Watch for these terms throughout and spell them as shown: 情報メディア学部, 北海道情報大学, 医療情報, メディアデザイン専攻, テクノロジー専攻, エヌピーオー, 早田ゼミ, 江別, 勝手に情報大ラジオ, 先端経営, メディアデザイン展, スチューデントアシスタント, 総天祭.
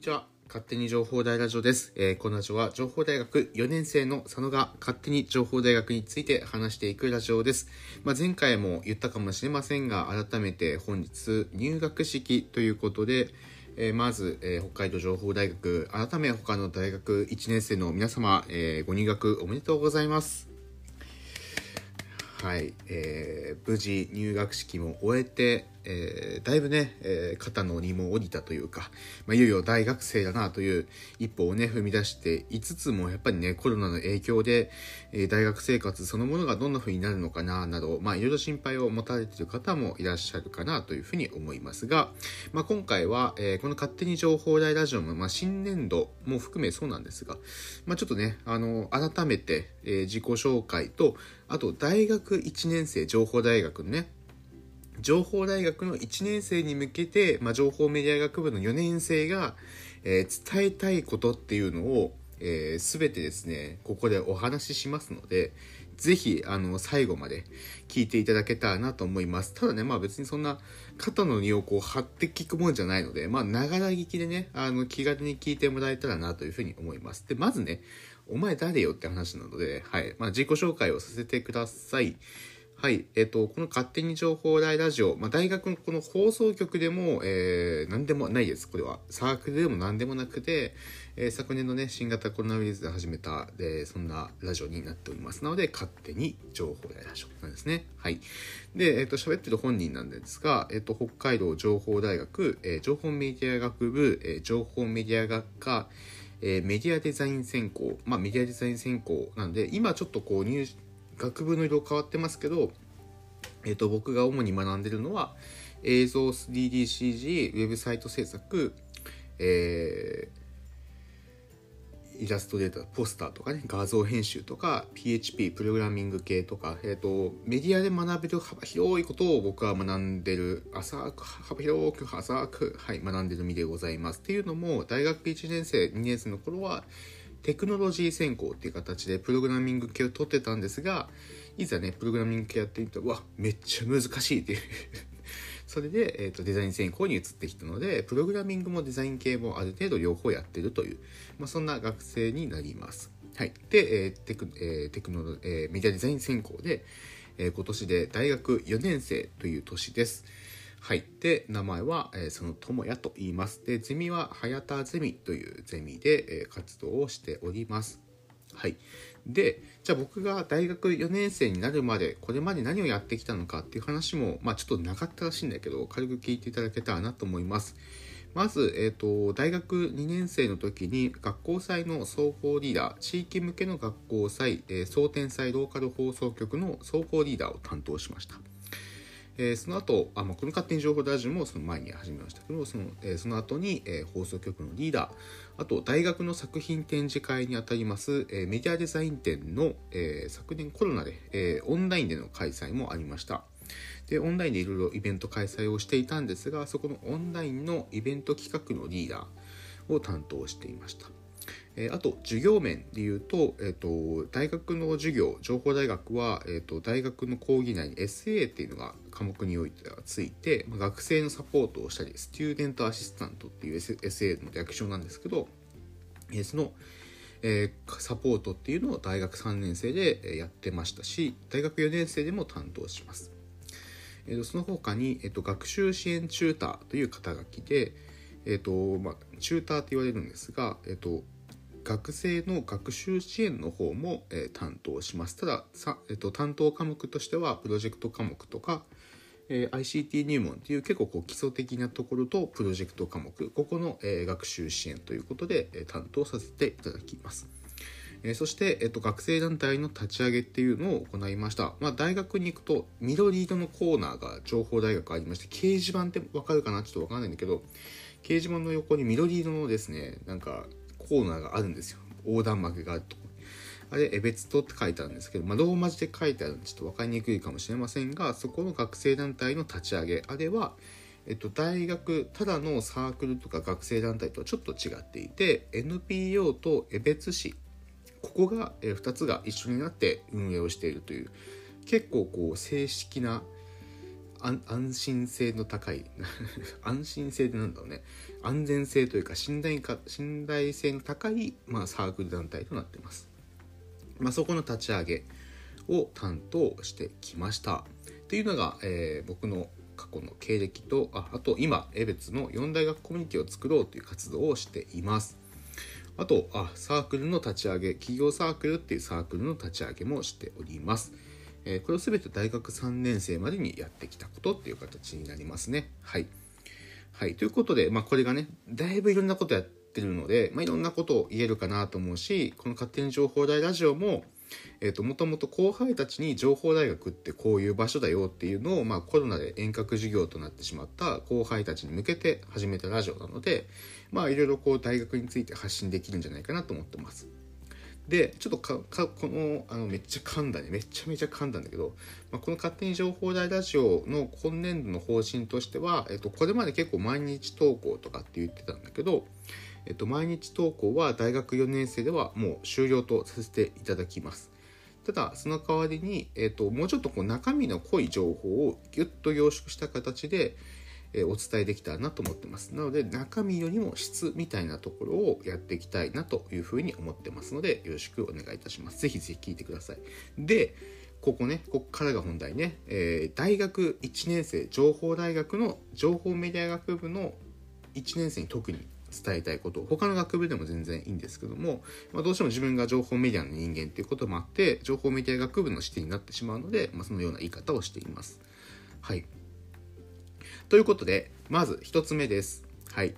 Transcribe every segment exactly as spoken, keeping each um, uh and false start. にちは。勝手に情報大ラジオです。えー、このラジオは情報大学よねん生の佐野が勝手に情報大学について話していくラジオです。まあ、前回も言ったかもしれませんが、改めて本日入学式ということで、えー、まず、えー、北海道情報大学、改め他の大学いちねん生の皆様、えー、ご入学おめでとうございます。はい、えー、無事入学式も終えて、えー、だいぶね、えー、肩の荷も下りたというか、まあ、いよいよ大学生だなという一歩をね踏み出していつつも、やっぱりねコロナの影響で、えー、大学生活そのものがどんな風になるのかななど、まあいろいろ心配を持たれている方もいらっしゃるかなというふうに思いますが、まあ、今回は、えー、この勝手に情報大ラジオの、まあ、新年度も含めそうなんですが、まあ、ちょっとねあの改めて、えー、自己紹介と、あと大学いちねん生、情報大学のね情報大学のいちねん生に向けて、まあ、情報メディア学部のよねん生が、えー、伝えたいことっていうのを、えー、全てですねここでお話ししますので、ぜひあの最後まで聞いていただけたらなと思います。ただね、まあ、別にそんな肩の荷をこう張って聞くもんじゃないので、まあ、ながら聞きでねあの気軽に聞いてもらえたらなというふうに思います。でまずね、お前誰よって話なので、はい、まあ、自己紹介をさせてください。はい、えっと、この勝手に情報大ラジオ、まあ、大学のこの放送局でも、えー、何でもないです。これはサークルでも何でもなくて、えー、昨年のね、新型コロナウイルスで始めた、で、そんなラジオになっております。なので、勝手に情報大ラジオなんですね。はい。で、えっと、喋ってる本人なんですが、えっと、北海道情報大学、えー、情報メディア学部、えー、情報メディア学科、えー、メディアデザイン専攻、まあ、メディアデザイン専攻なんで、今ちょっとこう入、学部の色変わってますけど、えー、と僕が主に学んでるのは映像 スリーディーシージー、 ウェブサイト制作、えー、イラストレーター、ポスターとかね、画像編集とか ピーエイチピー プログラミング系とか、えー、とメディアで学べる幅広いことを僕は学んでる、浅く幅広く浅く、はい、学んでる身でございます。っていうのも大学いちねん生にねん生の頃はテクノロジー専攻っていう形でプログラミング系を取ってたんですが、いざねプログラミング系やってみたら、うわめっちゃ難しいっていうそれで、えーと、デザイン専攻に移ってきたので、プログラミングもデザイン系もある程度両方やってるという、まあ、そんな学生になります。はい、で、えーテクえーテクノロ、えー、メディアデザイン専攻で、えー、今年で大学よねん生という年です。はい、で名前は、えー、その友也と言います。でゼミは早田ゼミというゼミで、えー、活動をしております。はい、でじゃあ僕が大学よねん生になるまでこれまで何をやってきたのかっていう話も、まあ、ちょっとなかったらしいんだけど、軽く聞いていただけたらなと思います。まず、えーと、大学にねん生の時に学校祭の総合リーダー、地域向けの学校祭、えー、総天祭ローカル放送局の総合リーダーを担当しました。えー、その後あ、まあ、この勝手に情報大ラジオもその前に始めましたけど、その、えー、その後に、えー、放送局のリーダー、あと大学の作品展示会にあたります、えー、メディアデザイン展の、えー、昨年コロナで、えー、オンラインでの開催もありました。でオンラインでいろいろイベント開催をしていたんですが、そこのオンラインのイベント企画のリーダーを担当していました。あと授業面でいうと、えっと、大学の授業、情報大学は、えっと、大学の講義内に エスエー っていうのが科目においてはついて、学生のサポートをしたり、スチューデントアシスタントっていう エスエー の略称なんですけど、その、えー、サポートっていうのを大学さんねん生でやってましたし、大学よねん生でも担当します。えっと、その他に、えっと、学習支援チューターという肩書きで、えっとまあ、チューターって言われるんですが、えっと学生の学習支援の方も、えー、担当します。たださ、えー、と担当科目としてはプロジェクト科目とか、えー、アイシーティー 入門っていう結構こう基礎的なところとプロジェクト科目、ここの、えー、学習支援ということで、えー、担当させていただきます。えー、そして、えー、と学生団体の立ち上げっていうのを行いました。まあ、大学に行くと緑色のコーナーが情報大学ありまして、掲示板って分かるかな、ちょっと分からないんだけど、掲示板の横に緑色のですね、なんかコーナーがあるんですよ。横断幕があるところ、あれエベツトって書いてあるんですけど、まあ、ローマ字で書いてあるのでちょっと分かりにくいかもしれませんが、そこの学生団体の立ち上げ、あれは、えっと、大学ただのサークルとか学生団体とはちょっと違っていて、 エヌピーオー とエベツ市、ここが、えー、ふたつが一緒になって運営をしているという、結構こう正式な安, 安心性の高い安心性ってなんだろうね、安全性というか信頼か信頼性の高い、まあ、サークル団体となっています。まあ、そこの立ち上げを担当してきましたっていうのが、えー、僕の過去の経歴と あ, あと今江別のよん大学コミュニティを作ろうという活動をしています。あとあサークルの立ち上げ、企業サークルっていうサークルの立ち上げもしております。えー、これをすべて大学さんねん生までにやってきたことっていう形になりますね。はい、はい、ということで、まあ、これがねだいぶいろんなことやってるので、まあ、いろんなことを言えるかなと思うし、この勝手に情報大ラジオももともと後輩たちに情報大学ってこういう場所だよっていうのを、まあ、コロナで遠隔授業となってしまった後輩たちに向けて始めたラジオなので、まあ、いろいろこう大学について発信できるんじゃないかなと思ってます。でちょっとかかこのあのめっちゃ噛んだねめちゃめちゃ噛んだんだけど、まあ、この勝手に情報大ラジオの今年度の方針としては、えっと、これまで結構毎日投稿とかって言ってたんだけど、えっと、毎日投稿は大学よねん生ではもう終了とさせていただきます。ただその代わりに、えっと、もうちょっとこう中身の濃い情報をギュッと凝縮した形でお伝えできたらなと思ってます。なので中身よりも質みたいなところをやっていきたいなというふうに思ってますので、よろしくお願いいたします。ぜひぜひ聞いてください。でここね、ここからが本題ね、えー、大学いちねん生、情報大学の情報メディア学部のいちねん生に特に伝えたいこと、他の学部でも全然いいんですけども、まあ、どうしても自分が情報メディアの人間っていうこともあって情報メディア学部の指定になってしまうので、まあ、そのような言い方をしています。はい、ということでまずひとつめです。はい、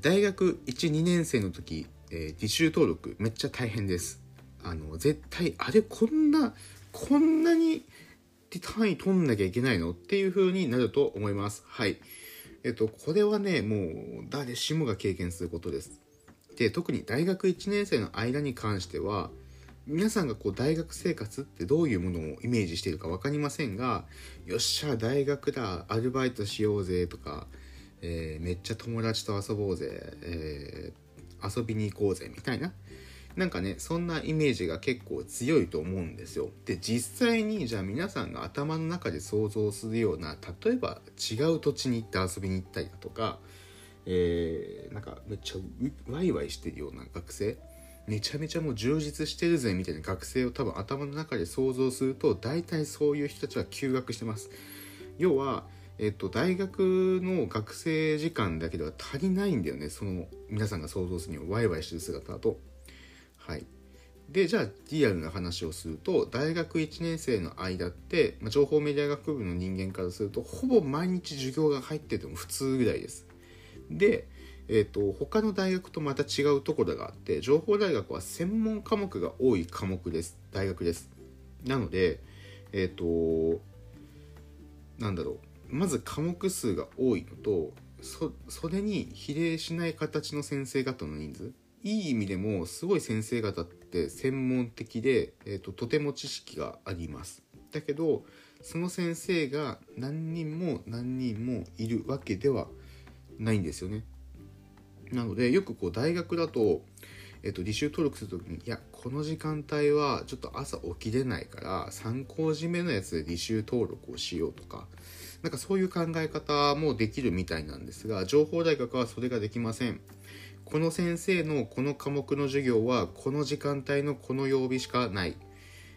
大学いち、にねん生の時、えー、履修登録めっちゃ大変です。あの絶対あれこんなこんなに単位取んなきゃいけないのっていう風になると思います。はい。えっとこれはねもう誰しもが経験することです。で特に大学いちねん生の間に関しては。皆さんがこう大学生活ってどういうものをイメージしているか分かりませんが、よっしゃ大学だアルバイトしようぜとか、えー、めっちゃ友達と遊ぼうぜ、えー、遊びに行こうぜみたいな、なんかねそんなイメージが結構強いと思うんですよ。で実際にじゃあ皆さんが頭の中で想像するような、例えば違う土地に行って遊びに行ったりだとか、えー、なんかめっちゃワイワイしてるような学生、めちゃめちゃもう充実してるぜみたいな学生を多分頭の中で想像すると、大体そういう人たちは休学してます。要は、えっと、大学の学生時間だけでは足りないんだよね、その皆さんが想像するにはワイワイしてる姿だと。はいでじゃあリアルな話をすると、大学いちねん生の間って、まあ、情報メディア学部の人間からするとほぼ毎日授業が入ってても普通ぐらいです。でえーと、他の大学とまた違うところがあって、情報大学は専門科目が多い科目です大学です。なので、えーと、なんだろう、まず科目数が多いのと そ, それに比例しない形の先生方の人数、いい意味でもすごい先生方って専門的で、えーと、とても知識があります。だけどその先生が何人も何人もいるわけではないんですよね。なのでよくこう大学だと、えっと、履修登録するときに、いやこの時間帯はちょっと朝起きれないから参考締めのやつで履修登録をしようとか、なんかそういう考え方もできるみたいなんですが、情報大学はそれができません。この先生のこの科目の授業はこの時間帯のこの曜日しかない。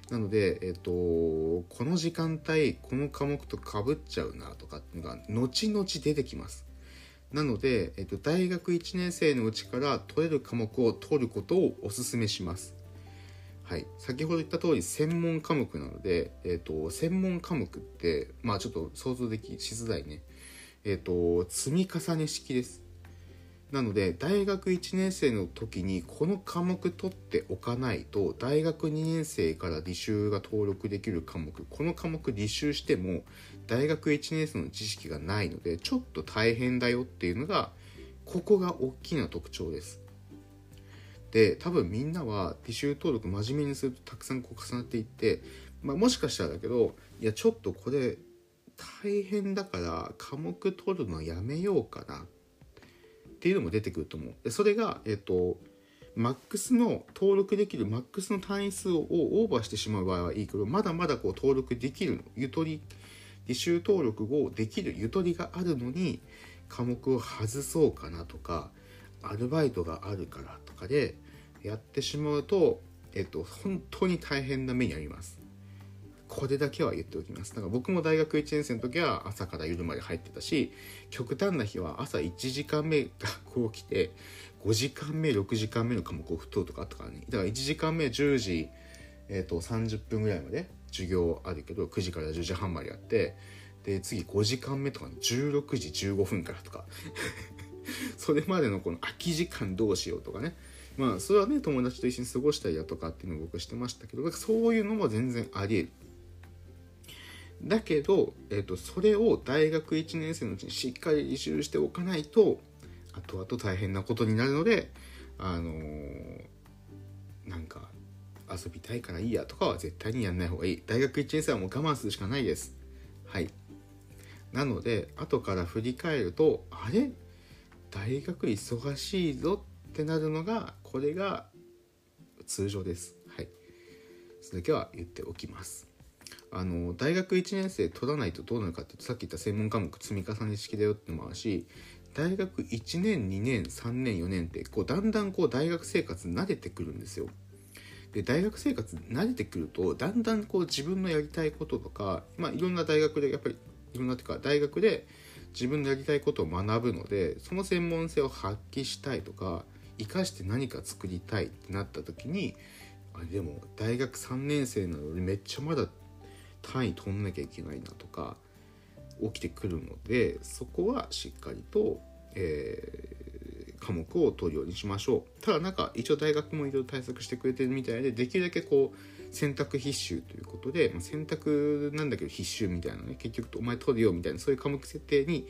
なので、えっと、この時間帯この科目とかぶっちゃうなとかっていうのが後々出てきます。なので、えっと、大学いちねん生のうちから取れる科目を取ることをお勧めします。はい、先ほど言った通り専門科目なので、えっと、専門科目って、まあ、ちょっと想像できしづらいね、えっと、積み重ね式です。なので大学いちねん生の時にこの科目取っておかないと、大学にねん生から履修が登録できる科目、この科目履修しても大学いちねん生の知識がないのでちょっと大変だよっていうのが、ここが大きな特徴です。で多分みんなは履修登録真面目にするとたくさんこう重なっていって、まあ、もしかしたらだけど、いやちょっとこれ大変だから科目取るのやめようかなっていうのも出てくると思う。それが、えっと、マックスの登録できるマックスの単位数をオーバーしてしまう場合はいいけど、まだまだこう登録できるゆとり履修登録をできるゆとりがあるのに科目を外そうかなとか、アルバイトがあるからとかでやってしまうと、えっと、本当に大変な目にあります。これだけは言っておきます。だから僕も大学いちねん生の時は朝から夜まで入ってたし、極端な日は朝いちじかんめ学校来てごじかんめろくじかんめの科目を振っとうとかあったからね。だからいちじかんめじゅうじ、えっと、さんじゅっぷんぐらいまで授業あるけどくじからじゅうじはんまでやって、で次ごじかんめとかにじゅうろくじじゅうごふんからとかそれまでのこの空き時間どうしようとかね、まあそれはね友達と一緒に過ごしたりだとかっていうのを僕はしてましたけど、だからそういうのも全然ありえる。だけど、えーと、それを大学いちねん生のうちにしっかり履修しておかないと後々大変なことになるので、あのー、なんか遊びたいからいいやとかは絶対にやんない方がいい。大学いちねん生はもう我慢するしかないです。はい。なので後から振り返ると、あれ大学忙しいぞってなるのが、これが通常です。はい。それだけは言っておきます。あの大学いちねん生取らないとどうなるかっていうと、さっき言った専門科目積み重ね式だよってのもあるし、大学いちねんにねんさんねんよねんってこうだんだんこう大学生活慣れてくるんですよ。で大学生活慣れてくるとだんだんこう自分のやりたいこととか、まあいろんな大学でやっぱりいろんなっていうか大学で自分のやりたいことを学ぶので、その専門性を発揮したいとか生かして何か作りたいってなった時に、あれでも大学さんねん生なのでめっちゃまだ単位取んなきゃいけないなとか起きてくるので、そこはしっかりと、えー、科目を取るようにしましょう。ただなんか一応大学もいろいろ対策してくれてるみたいで、できるだけこう選択必修ということで、まあ、選択なんだけど必修みたいなね、結局お前取るよみたいな、そういう科目設定に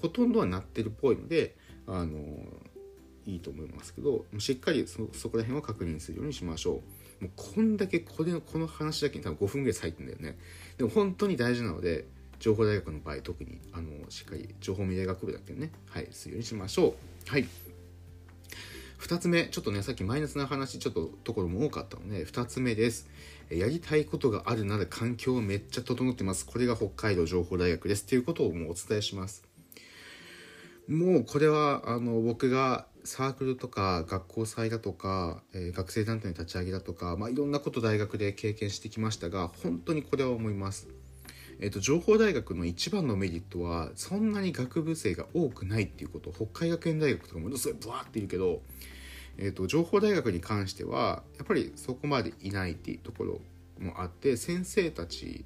ほとんどはなってるっぽいので、あのいいと思いますけど、しっかり そ, そこら辺は確認するようにしましょう。もうこんだけこれのこの話だけに多分ごふんぐらい割いてんだよね。でも本当に大事なので、情報大学の場合特にあのしっかり情報未来学部だけどね、はいするようにしましょう。はい。ふたつめ、ちょっとねさっきマイナスな話ちょっとところも多かったのでふたつめです。やりたいことがあるなら環境めっちゃ整ってます。これが北海道情報大学ですということをもうお伝えします。もうこれはあの僕がサークルとか学校祭だとか、えー、学生団体の立ち上げだとか、まあ、いろんなこと大学で経験してきましたが、本当にこれは思います、えーと、情報大学の一番のメリットはそんなに学部生が多くないっていうこと。北海学園大学とかもすごいブワーっているけど、えーと、情報大学に関してはやっぱりそこまでいないっていうところもあって、先生たち、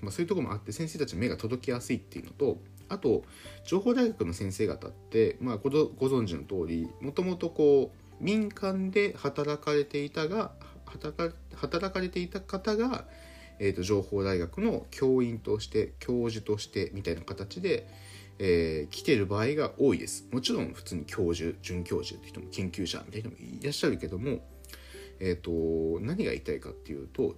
まあ、そういうところもあって先生たちの目が届きやすいっていうのと、あと情報大学の先生方って、まあ、ご, ご存知の通り、もともとこう民間で働かれていたが 働, か働かれていた方が、えー、と情報大学の教員として教授としてみたいな形で、えー、来てる場合が多いです。もちろん普通に教授准教授って人も研究者みたいな人もいらっしゃるけども、えー、と何が言いたいかっていうと、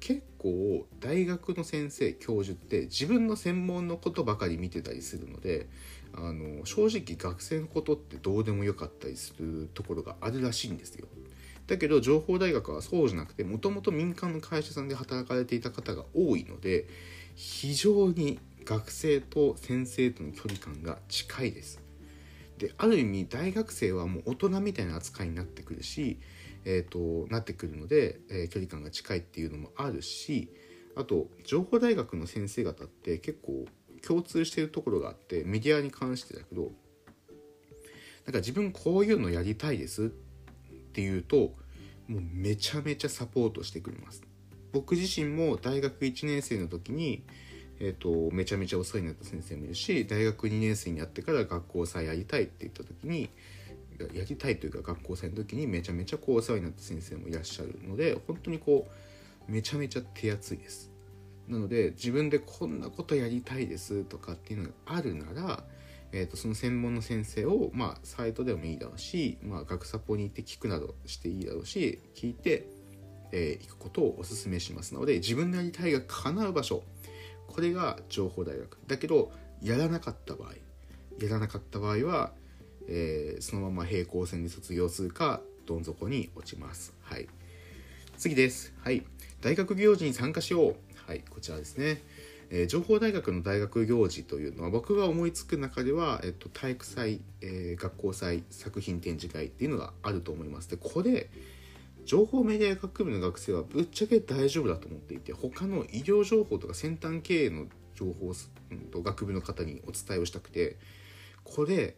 結構大学の先生教授って自分の専門のことばかり見てたりするので、あの正直学生のことってどうでもよかったりするところがあるらしいんですよ。だけど情報大学はそうじゃなくて、もともと民間の会社さんで働かれていた方が多いので、非常に学生と先生との距離感が近いです。である意味大学生はもう大人みたいな扱いになってくるし、えー、となってくるので、えー、距離感が近いっていうのもあるし、あと情報大学の先生方って結構共通しているところがあって、メディアに関してだけど、なんか自分こういうのやりたいですっていうと、もうめちゃめちゃサポートしてくれます。僕自身も大学いちねん生の時にえー、とめちゃめちゃお世話になった先生もいるし、大学にねん生になってから学校祭やりたいって言った時に、やりたいというか学校祭の時にめちゃめちゃこうお世話になった先生もいらっしゃるので、本当にこうめちゃめちゃ手厚いです。なので自分でこんなことやりたいですとかっていうのがあるなら、えー、とその専門の先生を、まあ、サイトでもいいだろうし、まあ、学サポに行って聞くなどしていいだろうし、聞いてい、えー、くことをお勧めします。なので自分のやりたいが叶う場所、これが情報大学だけど、やらなかった場合やらなかった場合は、えー、そのまま平行線で卒業するかどん底に落ちます。はい。次です。はい。大学行事に参加しよう。はい。こちらですね、えー、情報大学の大学行事というのは、僕が思いつく中では、えっと、体育祭、えー、学校祭、作品展示会っていうのがあると思います。でこれ情報メディア学部の学生はぶっちゃけ大丈夫だと思っていて、他の医療情報とか先端経営の情報を、うん、と学部の方にお伝えをしたくて、これ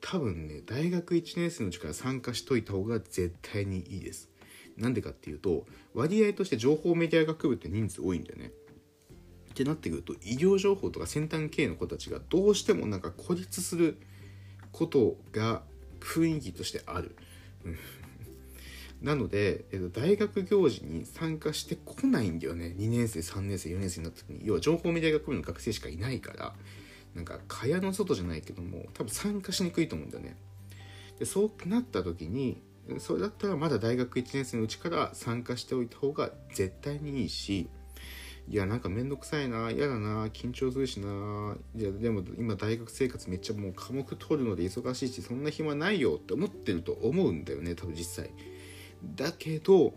多分ね大学いちねん生のうちから参加しといた方が絶対にいいです。なんでかっていうと、割合として情報メディア学部って人数多いんだよね。ってなってくると、医療情報とか先端経営の子たちがどうしてもなんか孤立することが雰囲気としてあるなので、えっと、大学行事に参加してこないんだよね。にねん生さんねん生よねん生になった時に、要は情報メディア学部の学生しかいないから、なんか蚊帳の外じゃないけども多分参加しにくいと思うんだよね。でそうなった時に、それだったらまだ大学いちねん生のうちから参加しておいた方が絶対にいいし、いやなんかめんどくさいな、嫌だな、緊張するしな、いやでも今大学生活めっちゃもう科目取るので忙しいし、そんな暇ないよって思ってると思うんだよね、多分実際。だけど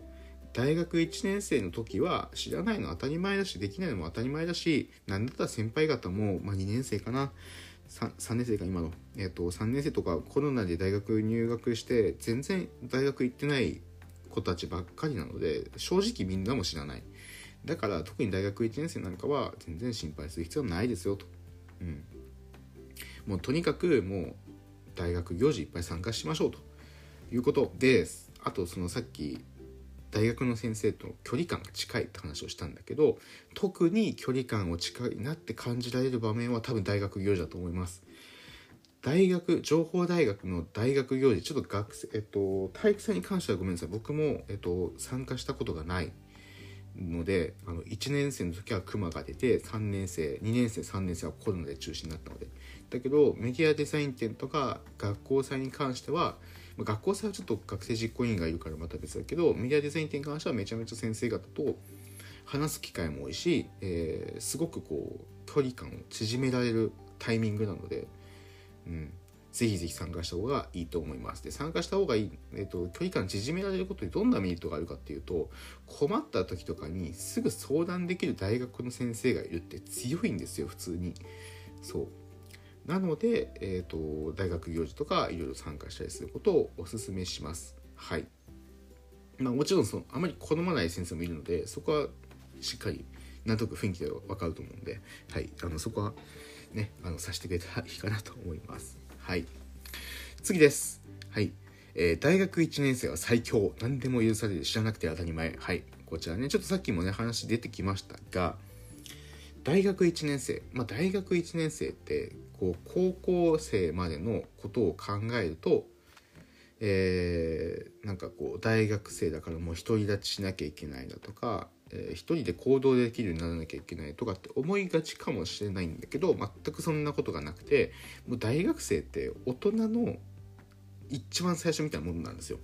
大学いちねん生の時は知らないの当たり前だし、できないのも当たり前だし、なんだったら先輩方も、まあ、にねん生かな、3, 3年生か今の、えー、とさんねん生とかコロナで大学入学して全然大学行ってない子たちばっかりなので、正直みんなも知らない。だから特に大学いちねん生なんかは全然心配する必要ないですよと、うん、もうとにかくもう大学行事いっぱい参加しましょうということです。あとそのさっき大学の先生と距離感が近いって話をしたんだけど、特に距離感を近いなって感じられる場面は多分大学行事だと思います。大学情報大学の大学行事、ちょっと学生、えっと、体育祭に関してはごめんなさい、僕も、えっと、参加したことがないので、あのいちねん生の時は熊が出て、さんねん生にねん生さんねん生はコロナで中止になったので、だけどメディアデザイン展とか学校祭に関しては、学校祭はちょっと学生実行委員がいるからまた別だけど、メディアデザイン展に関してはめちゃめちゃ先生方と話す機会も多いし、えー、すごくこう距離感を縮められるタイミングなので、うん、ぜひぜひ参加した方がいいと思います。で参加した方がいい、えーと、距離感縮められることにどんなメリットがあるかっていうと、困った時とかにすぐ相談できる大学の先生がいるって強いんですよ、普通に。そうなので、えーと、大学行事とかいろいろ参加したりすることをお勧めします。はい。まあもちろんそのあまり好まない先生もいるので、そこはしっかりなんとなく雰囲気で分かると思うんで、はい、あのそこはね、あのさせてくれたらいいかなと思います。はい。次です。はい。えー、大学いちねん生は最強。何でも許される。知らなくて当たり前。はい。こちらね、ちょっとさっきもね話出てきましたが、大学いちねん生、まあ、大学いちねん生ってこう高校生までのことを考えると、えー、なんかこう大学生だからもう独り立ちしなきゃいけないだとか、えー、一人で行動できるようにならなきゃいけないとかって思いがちかもしれないんだけど、全くそんなことがなくて、もう大学生って大人の一番最初みたいなものなんですよ。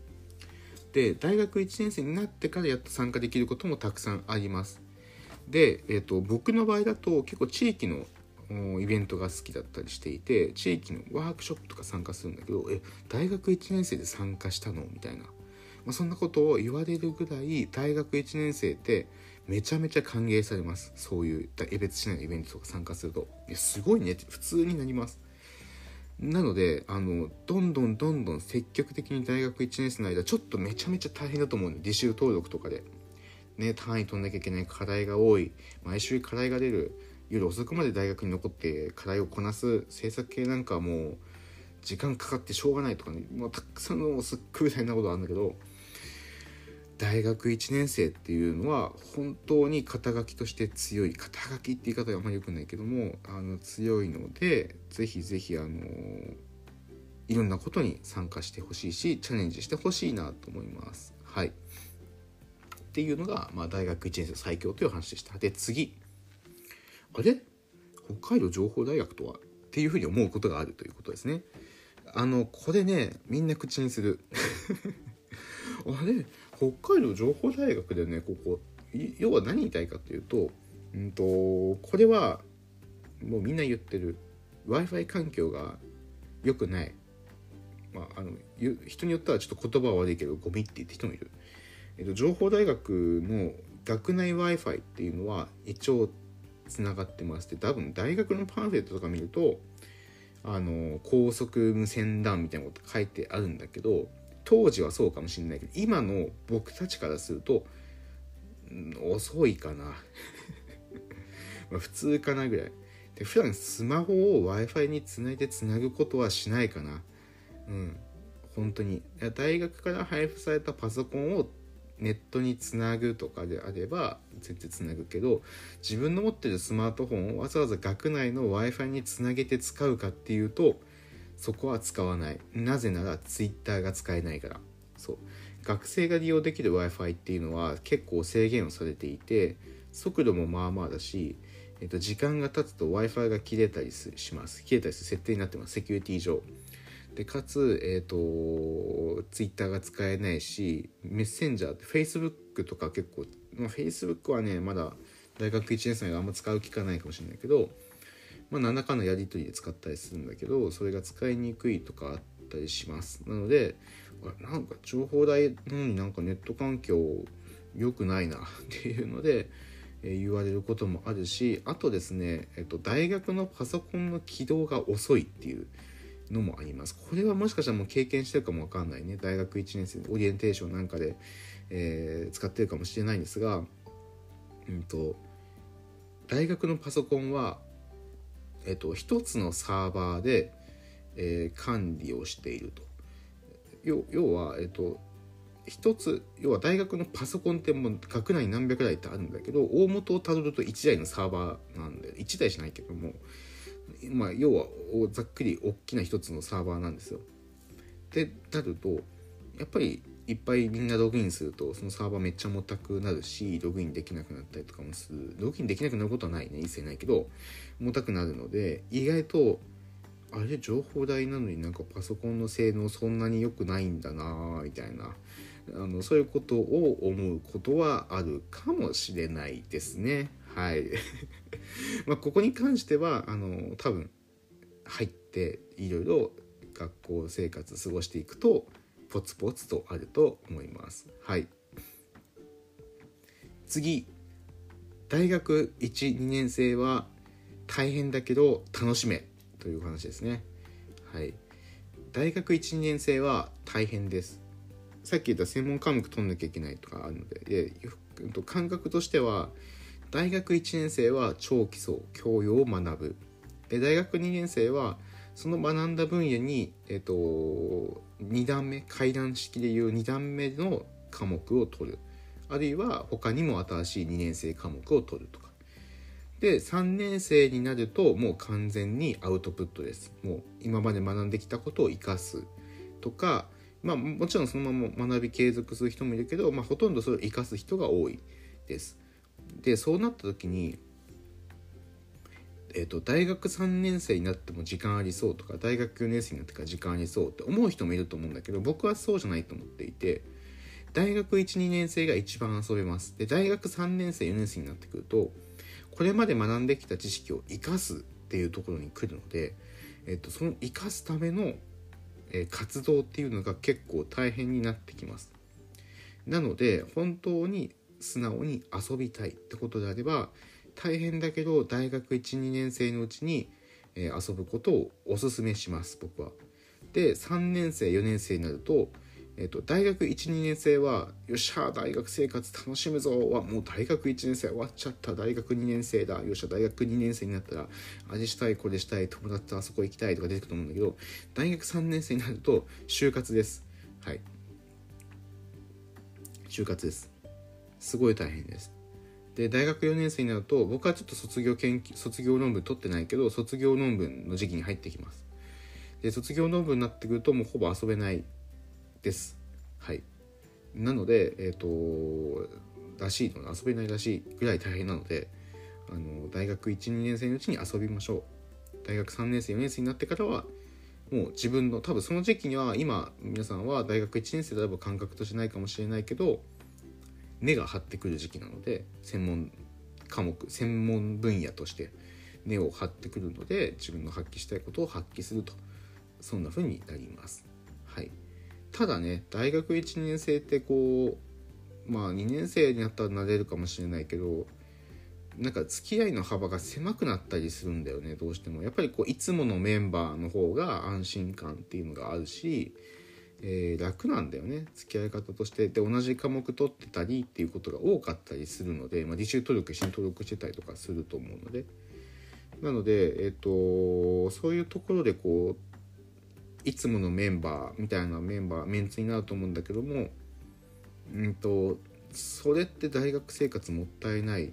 で大学いちねん生になってからやっと参加できることもたくさんあります。で、えーと、僕の場合だと結構地域のイベントが好きだったりしていて、地域のワークショップとか参加するんだけど、え大学いちねん生で参加したのみたいな、まあ、そんなことを言われるぐらい大学いちねん生ってめちゃめちゃ歓迎されます。そういう江別市内のイベントとか参加すると、いやすごいねって普通になります。なのであのどんどんどんどん積極的に大学いちねん生の間、ちょっとめちゃめちゃ大変だと思うので、履修登録とかでね、単位取んなきゃいけない、課題が多い、毎週課題が出る、夜遅くまで大学に残って課題をこなす、制作系なんかはもう時間かかってしょうがないとかね、もうたくさんのすっごい大変なことあるんだけど、大学いちねん生っていうのは本当に肩書きとして強い、肩書きって言い方はあんまりよくないけども、あの強いので、ぜひぜひあのいろんなことに参加してほしいし、チャレンジしてほしいなと思います。はいっていうのが、まあ、大学いちねん生最強という話でした。で次、あれ北海道情報大学とはっていうふうに思うことがあるということですね。あのこれねみんな口にするあれ北海道情報大学でね、ここ要は何言いたいかというと、うんとこれはもうみんな言ってる Wi-Fi 環境が良くない、まあ、あの人によってはちょっと言葉は悪いけどゴミって言って人もいる。えっと、情報大学の学内 Wi-Fi っていうのは一応つながってます。で多分大学のパンフレットとか見るとあの高速無線 ダン みたいなこと書いてあるんだけど、当時はそうかもしれないけど今の僕たちからすると遅いかなまあ普通かなぐらいで、普段スマホを Wi-Fi につないでつなぐことはしないかな。うん本当に大学から配布されたパソコンをネットにつなぐとかであれば全然つなぐけど、自分の持ってるスマートフォンをわざわざ学内の Wi-Fi につなげて使うかっていうとそこは使わない。なぜなら Twitter が使えないから。そう学生が利用できる Wi-Fi っていうのは結構制限をされていて、速度もまあまあだし、えっと、時間が経つと Wi-Fi が切れたりします。切れたりする設定になってます、セキュリティ上で。かつ、えっと、Twitter が使えないし、メッセンジャー、Facebook とか結構、まあ、Facebook はね、まだ大学いちねん生があんま使う機会ないかもしれないけど、まあ、何らかのやり取りで使ったりするんだけど、それが使いにくいとかあったりします。なので、なんか情報代なのになんかネット環境良くないなっていうので、えー、言われることもあるし、あとですね、えっと、大学のパソコンの起動が遅いっていうのもあります。これはもしかしたらもう経験してるかもわかんないね。大学いちねん生オリエンテーションなんかで、えー、使ってるかもしれないんですが、うんと、大学のパソコンは、えっと、一つのサーバーで、えー、管理をしていると。要, 要は、えっと、一つ、要は大学のパソコンってもう学内何百台ってあるんだけど、大元をたどるといちだいのサーバーなんで、いちだいじゃないけども、まあ、要はざっくり大きな一つのサーバーなんですよ。でなるとやっぱりいっぱいみんなログインするとそのサーバーめっちゃ重たくなるし、ログインできなくなったりとかもする。ログインできなくなることはないね、一切ないけど重たくなるので、意外とあれ情報代なのになんかパソコンの性能そんなに良くないんだなみたいな、あのそういうことを思うことはあるかもしれないですね。はいまあここに関してはあの多分入っていろいろ学校生活過ごしていくとポツポツとあると思います。はい次、大学いち、にねん生は大変だけど楽しめという話ですね。はい大学いち、にねん生は大変です。さっき言った専門科目取んなきゃいけないとかあるの で, で感覚としては大学いちねん生は超基礎教養を学ぶ。で大学にねん生はその学んだ分野に、えっと、に段目、階段式でいうに段目の科目を取る、あるいは他にも新しいにねん生科目を取るとかで、さんねん生になるともう完全にアウトプットです。もう今まで学んできたことを生かすとか、まあもちろんそのまま学び継続する人もいるけど、まあ、ほとんどそれを生かす人が多いです。でそうなった時に、えーと、大学さんねん生になっても時間ありそうとか大学よねん生になってから時間ありそうって思う人もいると思うんだけど、僕はそうじゃないと思っていて、大学いち、にねん生が一番遊べます。で大学さんねん生よねん生になってくるとこれまで学んできた知識を生かすっていうところに来るので、えーと、その生かすための活動っていうのが結構大変になってきます。なので本当に素直に遊びたいってことであれば大変だけど大学いち、にねん生のうちに遊ぶことをおすすめします、僕は。でさんねん生よねん生になると、えっと、大学いち、にねん生はよっしゃ大学生活楽しむぞはもう大学いちねん生終わっちゃった、大学にねん生だよっしゃ大学にねん生になったらあれしたいこれしたい友達とあそこ行きたいとか出てくると思うんだけど、大学さんねん生になると就活です。はい就活です。すごい大変です。で大学よねん生になると僕はちょっと卒業研究卒業論文取ってないけど卒業論文の時期に入ってきます。で卒業論文になってくるともうほぼ遊べないです。はい。なので、えっと、らしいの遊べないらしいぐらい大変なので、あの大学いち、にねん生のうちに遊びましょう。大学さんねん生よねん生になってからはもう自分の、多分その時期には今皆さんは大学いちねん生であれば感覚としてないかもしれないけど根が張ってくる時期なので、専門科目専門分野として根を張ってくるので自分の発揮したいことを発揮すると、そんな風になります。はいただね、大学いち、にねん生ってこう、まあにねん生になったらなれるかもしれないけど、なんか付き合いの幅が狭くなったりするんだよね、どうしても。やっぱりこういつものメンバーの方が安心感っていうのがあるし、えー、楽なんだよね付き合い方として。で同じ科目取ってたりっていうことが多かったりするので、まあ、履修登録一緒に登録してたりとかすると思うので、なので、えー、とそういうところでこういつものメンバーみたいなメンバーメンツになると思うんだけども、うんとそれって大学生活もったいない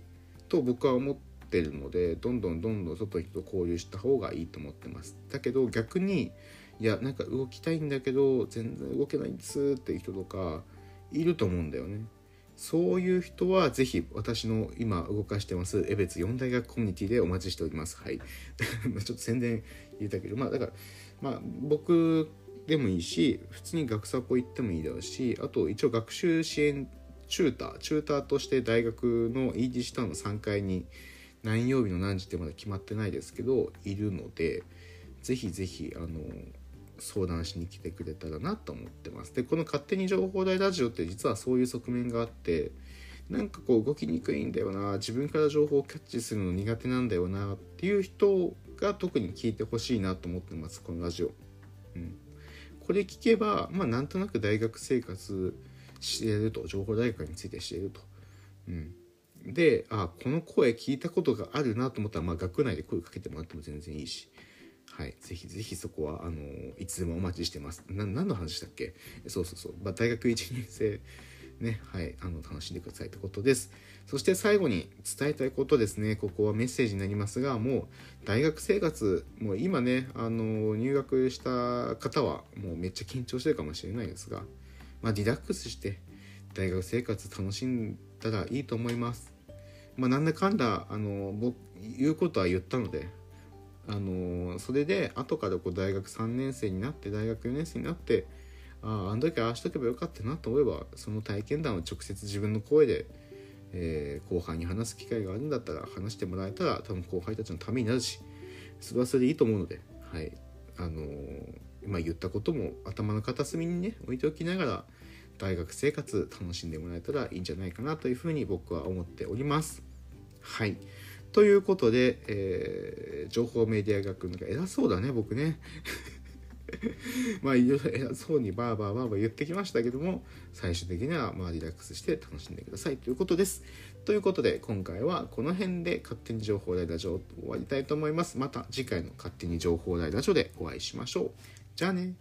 と僕は思ってるので、どんどんどんどん外人と交流した方がいいと思ってます。だけど逆にいやなんか動きたいんだけど全然動けないんですっていう人とかいると思うんだよね。そういう人はぜひ私の今動かしてます江別よん大学コミュニティでお待ちしております。はい。ちょっと宣伝入れたけど、まあだからまあ僕でもいいし、普通に学サポ行ってもいいだろうし、あと一応学習支援チューター、チューターとして大学の イーディー 下のさんかいに何曜日の何時ってまだ決まってないですけどいるので、ぜひぜひあの相談しに来てくれたらなと思ってます。でこの勝手に情報大ラジオって実はそういう側面があって、なんかこう動きにくいんだよな、自分から情報をキャッチするの苦手なんだよなっていう人が特に聞いてほしいなと思ってます、このラジオ、うん、これ聞けば、まあ、なんとなく大学生活知れると、情報大学について知れると、うん、であこの声聞いたことがあるなと思ったら、まあ、学内で声かけてもらっても全然いいし、はい、ぜひぜひそこはあのいつでもお待ちしてます。な何の話したっけ？そうそうそう、まあ、大学いちねん生ね、はい、あの楽しんでくださいということです。そして最後に伝えたいことですね。ここはメッセージになりますが、もう大学生活もう今ねあの入学した方はもうめっちゃ緊張してるかもしれないですが、まあ、リラックスして大学生活楽しんだらいいと思います。まあ、なんだかんだあの僕言うことは言ったので。あのそれで後からこう大学さんねん生になって大学よねん生になって、あああの時ああしとけばよかったなと思えば、その体験談を直接自分の声で、えー、後輩に話す機会があるんだったら話してもらえたら多分後輩たちのためになるし、それはそれでいいと思うので、はい、あの今言ったことも頭の片隅にね置いておきながら大学生活楽しんでもらえたらいいんじゃないかなというふうに僕は思っております。はい、ということで、えー、情報メディア学なんか偉そうだね僕ねまあいろいろ偉そうにバーバーバーバー言ってきましたけども、最終的にはまあリラックスして楽しんでくださいということです。ということで今回はこの辺で勝手に情報大ラジオ終わりたいと思います。また次回の勝手に情報大ラジオでお会いしましょう。じゃあね。